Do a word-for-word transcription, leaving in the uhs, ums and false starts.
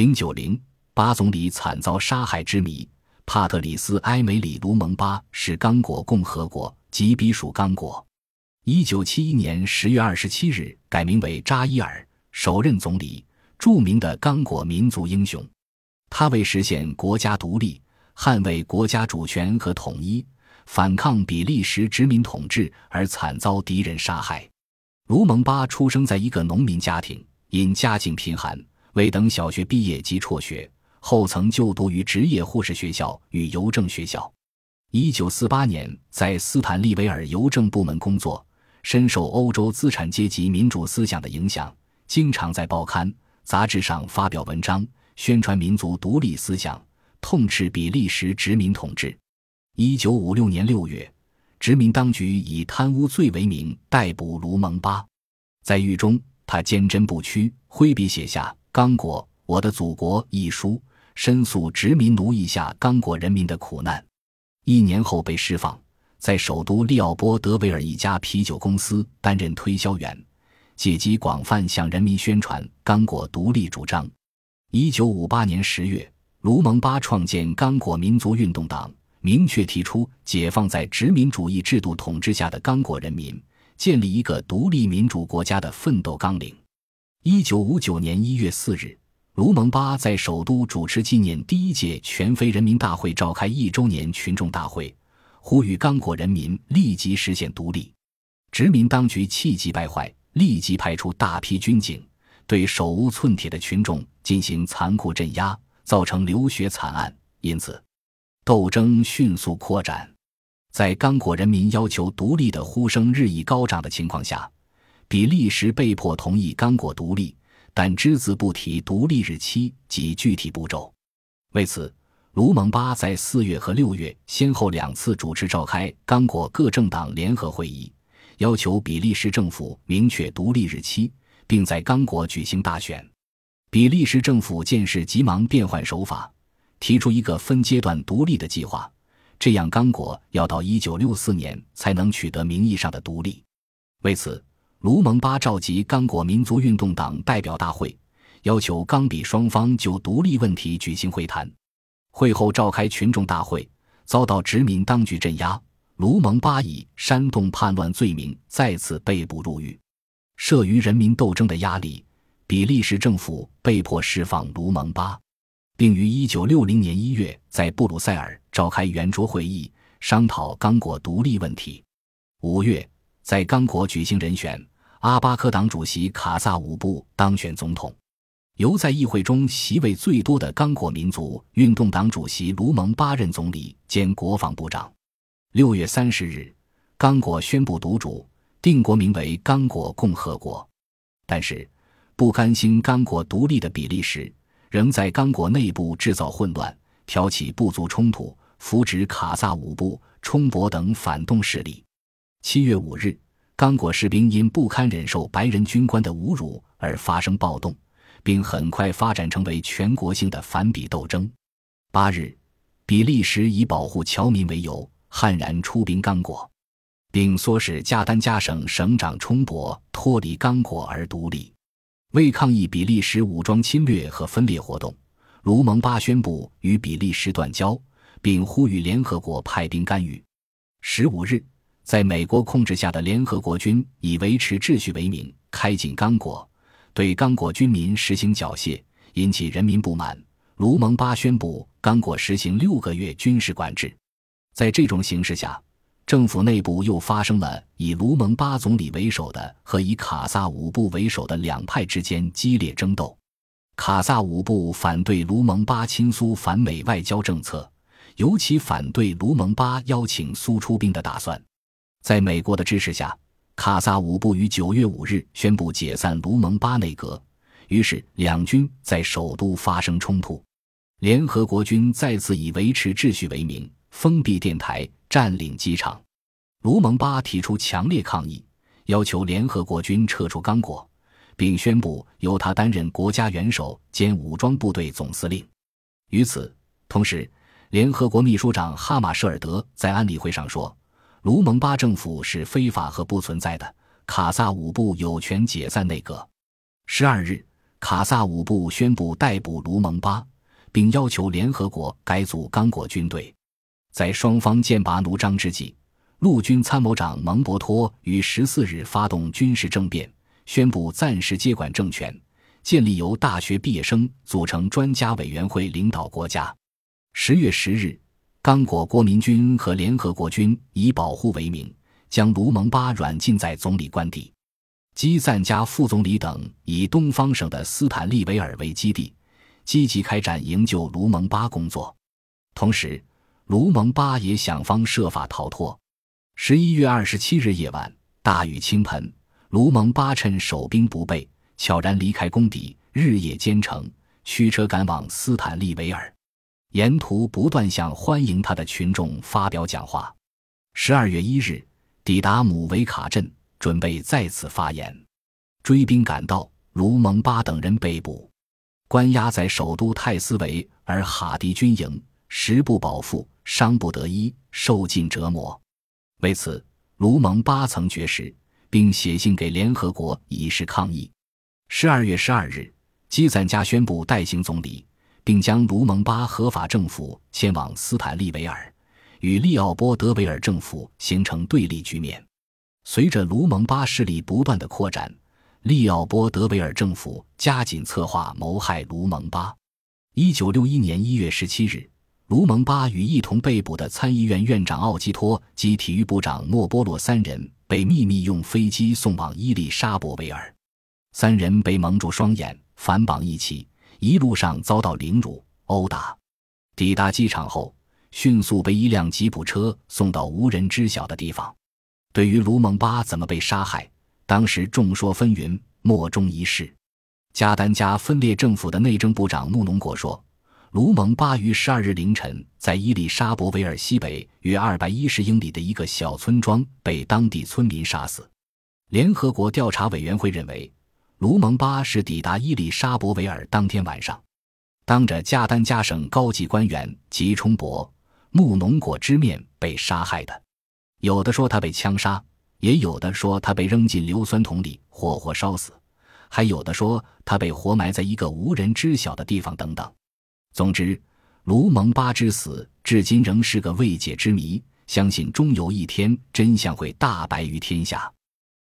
零九零，巴总理惨遭杀害之谜。帕特里斯·埃梅里·卢蒙巴是刚果共和国，即比属刚果。一九七一年十月二十七日改名为扎伊尔，首任总理，著名的刚果民族英雄。他为实现国家独立，捍卫国家主权和统一，反抗比利时殖民统治而惨遭敌人杀害。卢蒙巴出生在一个农民家庭，因家境贫寒，未等小学毕业即辍学，后曾就读于职业护士学校与邮政学校。一九四八年在斯坦利维尔邮政部门工作，深受欧洲资产阶级民主思想的影响，经常在报刊、杂志上发表文章，宣传民族独立思想，痛斥比利时殖民统治。一九五六年六月，殖民当局以贪污罪为名逮捕卢蒙巴，在狱中他坚贞不屈，挥笔写下《刚果，我的祖国》一书，申诉殖民奴役下刚果人民的苦难。一年后被释放，在首都利奥波德维尔一家啤酒公司担任推销员，借机广泛向人民宣传刚果独立主张。一九五八年十月，卢蒙巴创建刚果民族运动党，明确提出解放在殖民主义制度统治下的刚果人民，建立一个独立民主国家的奋斗纲领。一九五九年一月四日，卢蒙巴在首都主持纪念第一届全非人民大会召开一周年群众大会，呼吁刚果人民立即实现独立。殖民当局气急败坏，立即派出大批军警，对手无寸铁的群众进行残酷镇压，造成流血惨案，因此斗争迅速扩展。在刚果人民要求独立的呼声日益高涨的情况下，比利时被迫同意刚果独立，但只字不提独立日期及具体步骤。为此，卢蒙巴在四月和六月先后两次主持召开刚果各政党联合会议，要求比利时政府明确独立日期，并在刚果举行大选。比利时政府见势急忙变换手法，提出一个分阶段独立的计划，这样刚果要到一九六四年才能取得名义上的独立。为此，卢蒙巴召集刚果民族运动党代表大会，要求刚比双方就独立问题举行会谈。会后召开群众大会，遭到殖民当局镇压，卢蒙巴以煽动叛乱罪名再次被捕入狱。慑于人民斗争的压力，比利时政府被迫释放卢蒙巴，并于一九六零年一月在布鲁塞尔召开圆桌会议，商讨刚果独立问题。五月，在刚果举行人选，阿巴科党主席卡萨武布当选总统，由在议会中席位最多的刚果民族运动党主席卢蒙巴任总理兼国防部长。六月三十日，刚果宣布独主，定国名为刚果共和国。但是不甘心刚果独立的比利时仍在刚果内部制造混乱，挑起部族冲突，扶植卡萨武布、冲博等反动势力。七月五日，刚果士兵因不堪忍受白人军官的侮辱而发生暴动，并很快发展成为全国性的反比斗争。八日，比利时以保护侨民为由，悍然出兵刚果，并唆使加丹加省省长冲博脱离刚果而独立。为抗议比利时武装侵略和分裂活动，卢蒙巴宣布与比利时断交，并呼吁联合国派兵干预。十五日，在美国控制下的联合国军以维持秩序为名开进刚果，对刚果军民实行缴械，引起人民不满。卢蒙巴宣布刚果实行六个月军事管制。在这种形势下，政府内部又发生了以卢蒙巴总理为首的和以卡萨武布为首的两派之间激烈争斗。卡萨武布反对卢蒙巴亲苏反美外交政策，尤其反对卢蒙巴邀请苏出兵的打算。在美国的支持下，卡萨武布于九月五日宣布解散卢蒙巴内阁，于是两军在首都发生冲突。联合国军再次以维持秩序为名封闭电台，占领机场。卢蒙巴提出强烈抗议，要求联合国军撤出刚果，并宣布由他担任国家元首兼武装部队总司令。与此同时，联合国秘书长哈马舍尔德在安理会上说，卢蒙巴政府是非法和不存在的，卡萨武布有权解散内阁。十二日，卡萨武部宣布逮捕卢蒙巴，并要求联合国改组刚果军队。在双方剑拔弩张之际，陆军参谋长蒙博托于十四日发动军事政变，宣布暂时接管政权，建立由大学毕业生组成专家委员会领导国家。十月十日，刚果国民军和联合国军以保护为名，将卢蒙巴软禁在总理官邸。基赞加副总理等以东方省的斯坦利维尔为基地，积极开展营救卢蒙巴工作。同时，卢蒙巴也想方设法逃脱。十一月二十七日夜晚，大雨倾盆，卢蒙巴趁守兵不备，悄然离开宫邸，日夜兼程，驱车赶往斯坦利维尔，沿途不断向欢迎他的群众发表讲话。十二月一日抵达姆维卡镇，准备再次发言。追兵赶到，卢蒙巴等人被捕，关押在首都泰斯维尔哈迪军营，食不饱腹，伤不得医，受尽折磨。为此，卢蒙巴曾绝食，并写信给联合国以示抗议。十二月十二日，基赞加宣布代行总理，并将卢蒙巴合法政府迁往斯坦利维尔，与利奥波德维尔政府形成对立局面。随着卢蒙巴势力不断的扩展，利奥波德维尔政府加紧策划谋害卢蒙巴。一九六一年一月十七日，卢蒙巴与一同被捕的参议院院长奥基托及体育部长莫波洛三人被秘密用飞机送往伊丽莎伯维尔，三人被蒙住双眼，反绑一起，一路上遭到凌辱、殴打。抵达机场后，迅速被一辆吉普车送到无人知晓的地方。对于卢蒙巴怎么被杀害，当时众说纷纭，莫衷一是。加丹加分裂政府的内政部长穆农果说，卢蒙巴于十二日凌晨在伊丽莎伯维尔西北约二百一十英里的一个小村庄被当地村民杀死。联合国调查委员会认为，卢蒙巴是抵达伊丽莎伯维尔当天晚上，当着加丹加省高级官员吉冲博、穆农果之面被杀害的。有的说他被枪杀，也有的说他被扔进硫酸桶里活活烧死，还有的说他被活埋在一个无人知晓的地方等等。总之，卢蒙巴之死至今仍是个未解之谜，相信终有一天真相会大白于天下。